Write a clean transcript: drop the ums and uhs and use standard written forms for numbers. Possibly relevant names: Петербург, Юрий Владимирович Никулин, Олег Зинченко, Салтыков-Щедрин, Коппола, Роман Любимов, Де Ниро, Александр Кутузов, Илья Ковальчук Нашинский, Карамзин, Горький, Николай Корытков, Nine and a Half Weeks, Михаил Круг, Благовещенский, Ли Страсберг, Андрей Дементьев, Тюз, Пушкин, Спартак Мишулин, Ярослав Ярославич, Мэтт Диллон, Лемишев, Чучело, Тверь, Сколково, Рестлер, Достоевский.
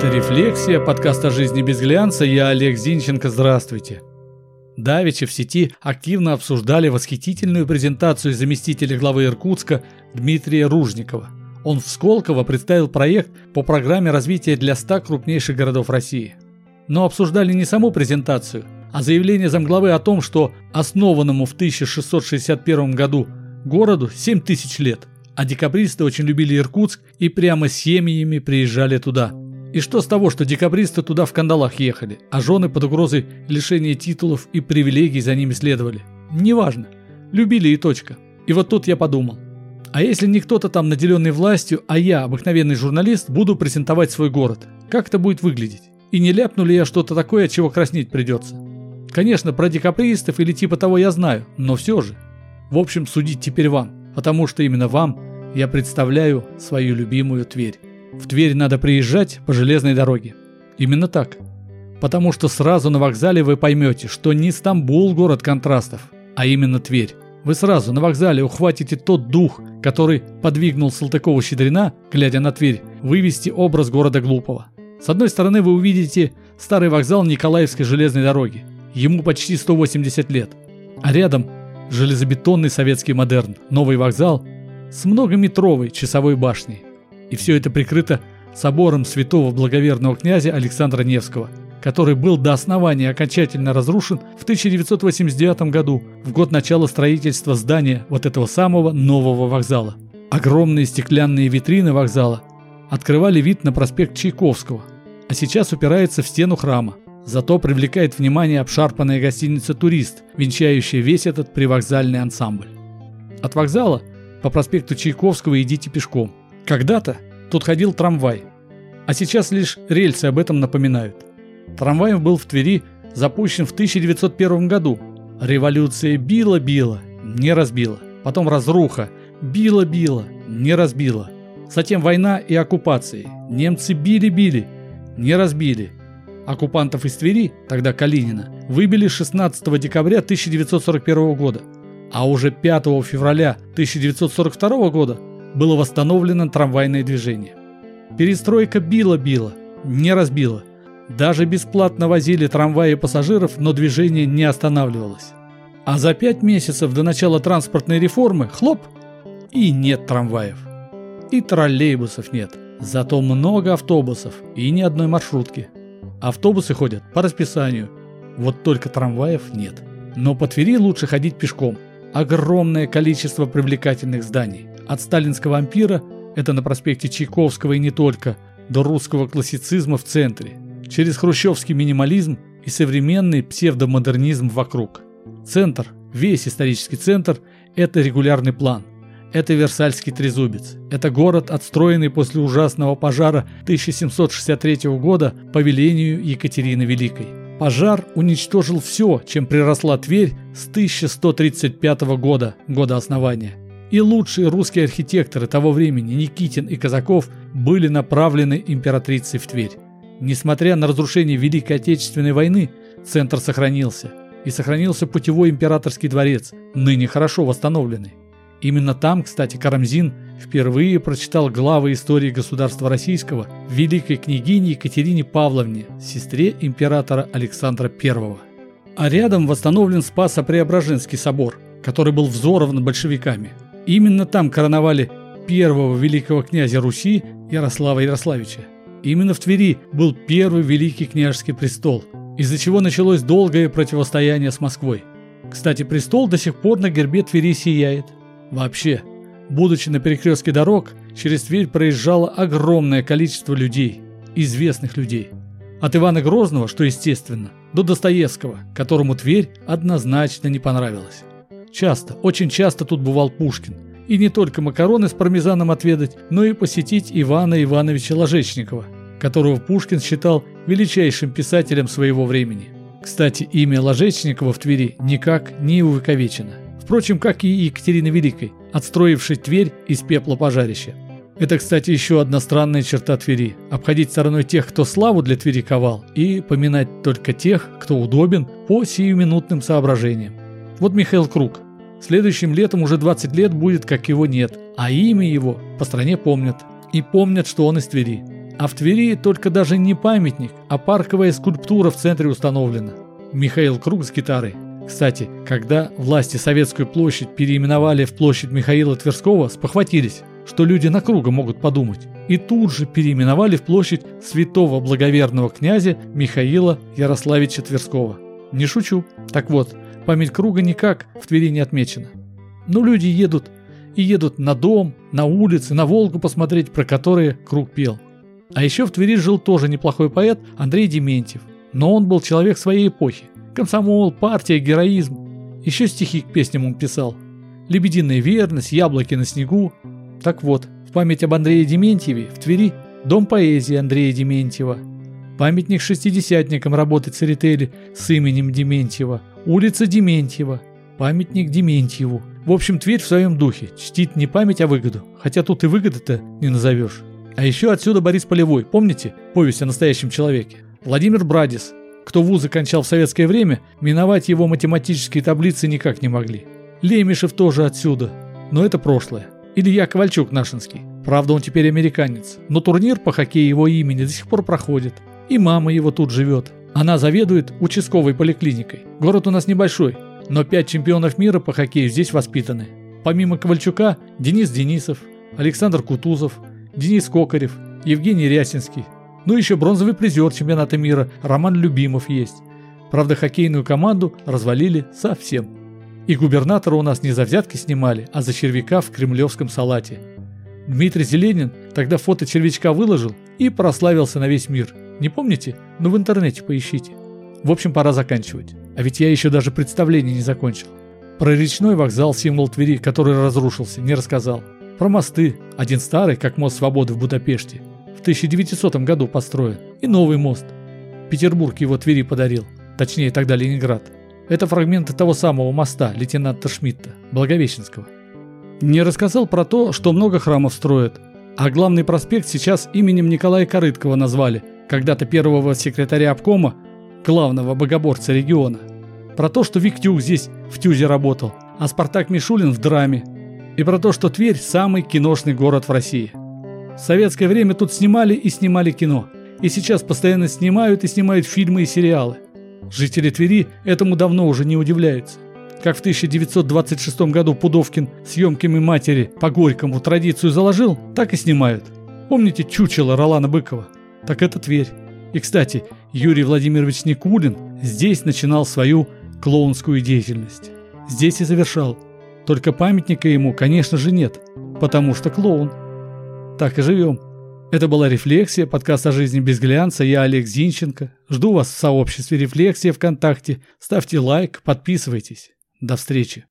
Это «Рефлексия», подкаст о жизни без глянца, я Олег Зинченко, здравствуйте. Давеча в сети активно обсуждали восхитительную презентацию заместителя главы Иркутска Дмитрия Ружникова. Он в Сколково представил проект по программе развития для 100 крупнейших городов России. Но обсуждали не саму презентацию, а заявление замглавы о том, что основанному в 1661 году городу 7000 лет, а декабристы очень любили Иркутск и прямо семьями приезжали туда. И что с того, что декабристы туда в кандалах ехали, а жены под угрозой лишения титулов и привилегий за ними следовали? Неважно. Любили и точка. И вот тут я подумал. А если не кто-то там, наделенный властью, а я, обыкновенный журналист, буду презентовать свой город? Как это будет выглядеть? И не ляпну ли я что-то такое, от чего краснеть придется? Конечно, про декабристов или типа того я знаю, но все же. В общем, судить теперь вам, потому что именно вам я представляю свою любимую Тверь. В Тверь надо приезжать по железной дороге. Именно так. Потому что сразу на вокзале вы поймете, что не Стамбул город контрастов, а именно Тверь. Вы сразу на вокзале ухватите тот дух, который подвигнул Салтыкова-Щедрина, глядя на Тверь, вывести образ города Глупова. С одной стороны вы увидите старый вокзал Николаевской железной дороги. Ему почти 180 лет. А рядом железобетонный советский модерн, новый вокзал с многометровой часовой башней. И все это прикрыто собором святого благоверного князя Александра Невского, который был до основания окончательно разрушен в 1989 году, в год начала строительства здания вот этого самого нового вокзала. Огромные стеклянные витрины вокзала открывали вид на проспект Чайковского, а сейчас упирается в стену храма. Зато привлекает внимание обшарпанная гостиница «Турист», венчающая весь этот привокзальный ансамбль. От вокзала по проспекту Чайковского идите пешком. Когда-то тут ходил трамвай, а сейчас лишь рельсы об этом напоминают. Трамвай был в Твери запущен в 1901 году. Революция била-била, не разбила. Потом разруха, била-била, не разбила. Затем война и оккупации. Немцы били-били, не разбили. Оккупантов из Твери, тогда Калинина, выбили 16 декабря 1941 года. А уже 5 февраля 1942 года было восстановлено трамвайное движение. Перестройка била-била, не разбила. Даже бесплатно возили трамваи пассажиров, но движение не останавливалось. А за 5 месяцев до начала транспортной реформы, хлоп, и нет трамваев. И троллейбусов нет. Зато много автобусов и ни одной маршрутки. Автобусы ходят по расписанию. Вот только трамваев нет. Но по Твери лучше ходить пешком. Огромное количество привлекательных зданий. От сталинского ампира, это на проспекте Чайковского и не только, до русского классицизма в центре, через хрущевский минимализм и современный псевдомодернизм вокруг. Центр, весь исторический центр – это регулярный план, это Версальский трезубец, это город, отстроенный после ужасного пожара 1763 года по велению Екатерины Великой. Пожар уничтожил все, чем приросла Тверь с 1135 года, года основания. И лучшие русские архитекторы того времени Никитин и Казаков были направлены императрицей в Тверь. Несмотря на разрушение Великой Отечественной войны, центр сохранился. И сохранился путевой императорский дворец, ныне хорошо восстановленный. Именно там, кстати, Карамзин впервые прочитал главы истории государства российского великой княгине Екатерине Павловне, сестре императора Александра I. А рядом восстановлен Спасо-Преображенский собор, который был взорван большевиками. Именно там короновали первого великого князя Руси Ярослава Ярославича. Именно в Твери был первый великий княжеский престол, из-за чего началось долгое противостояние с Москвой. Кстати, престол до сих пор на гербе Твери сияет. Вообще, будучи на перекрестке дорог, через Тверь проезжало огромное количество людей, известных людей. От Ивана Грозного, что естественно, до Достоевского, которому Тверь однозначно не понравилась. Часто, очень часто тут бывал Пушкин. И не только макароны с пармезаном отведать, но и посетить Ивана Ивановича Лажичникова, которого Пушкин считал величайшим писателем своего времени. Кстати, имя Лажичникова в Твери никак не увековечено. Впрочем, как и Екатерины Великой, отстроившей Тверь из пепла пожарища. Это, кстати, еще одна странная черта Твери – обходить стороной тех, кто славу для Твери ковал, и поминать только тех, кто удобен по сиюминутным соображениям. Вот Михаил Круг. Следующим летом уже 20 лет будет, как его нет, а имя его по стране помнят. И помнят, что он из Твери. А в Твери только даже не памятник, а парковая скульптура в центре установлена. Михаил Круг с гитарой. Кстати, когда власти Советскую площадь переименовали в площадь Михаила Тверского, спохватились, что люди на Круга могут подумать, и тут же переименовали в площадь святого благоверного князя Михаила Ярославича Тверского. Не шучу. Так вот, память Круга никак в Твери не отмечена. Но люди едут, и едут на дом, на улицы, на Волгу посмотреть, про которые Круг пел. А еще в Твери жил тоже неплохой поэт Андрей Дементьев, но он был человек своей эпохи. Комсомол, партия, героизм. Еще стихи к песням он писал. «Лебединая верность», «Яблоки на снегу». Так вот, в память об Андрее Дементьеве в Твери дом поэзии Андрея Дементьева, памятник шестидесятникам работы Церетели с именем Дементьева, улица Дементьева, памятник Дементьеву. В общем, Тверь в своем духе. Чтит не память, а выгоду. Хотя тут и выгоды-то не назовешь. А еще отсюда Борис Полевой. Помните? Повесть о настоящем человеке. Владимир Брадис. Кто вузы кончал в советское время, миновать его математические таблицы никак не могли. Лемишев тоже отсюда, но это прошлое. Илья Ковальчук Нашинский. Правда, он теперь американец, но турнир по хоккею его имени до сих пор проходит. И мама его тут живет. Она заведует участковой поликлиникой. Город у нас небольшой, но 5 чемпионов мира по хоккею здесь воспитаны. Помимо Ковальчука, Денис Денисов, Александр Кутузов, Денис Кокарев, Евгений Рясинский. Ну еще бронзовый призер чемпионата мира Роман Любимов есть. Правда, хоккейную команду развалили совсем. И губернатора у нас не за взятки снимали, а за червяка в кремлевском салате. Дмитрий Зеленин тогда фото червячка выложил и прославился на весь мир. Не помните? Ну в интернете поищите. В общем, пора заканчивать. А ведь я еще даже представление не закончил. Про речной вокзал, символ Твери, который разрушился, не рассказал. Про мосты. Один старый, как мост Свободы в Будапеште. В 1900 году построен, и новый мост. Петербург его Твери подарил, точнее тогда Ленинград. Это фрагменты того самого моста лейтенанта Шмидта, Благовещенского. Не рассказал про то, что много храмов строят, а главный проспект сейчас именем Николая Корыткова назвали, когда-то первого секретаря обкома, главного богоборца региона. Про то, что Виктюк здесь в Тюзе работал, а Спартак Мишулин в драме. И про то, что Тверь самый киношный город в России. В советское время тут снимали и снимали кино. И сейчас постоянно снимают и снимают фильмы и сериалы. Жители Твери этому давно уже не удивляются. Как в 1926 году Пудовкин съемками «Матери» по Горькому традицию заложил, так и снимают. Помните «Чучело» Ролана Быкова? Так это Тверь. И, кстати, Юрий Владимирович Никулин здесь начинал свою клоунскую деятельность. Здесь и завершал. Только памятника ему, конечно же, нет, потому что клоун. Так и живем. Это была «Рефлексия», подкаст о жизни без глянца. Я Олег Зинченко. Жду вас в сообществе «Рефлексия» ВКонтакте. Ставьте лайк, подписывайтесь. До встречи.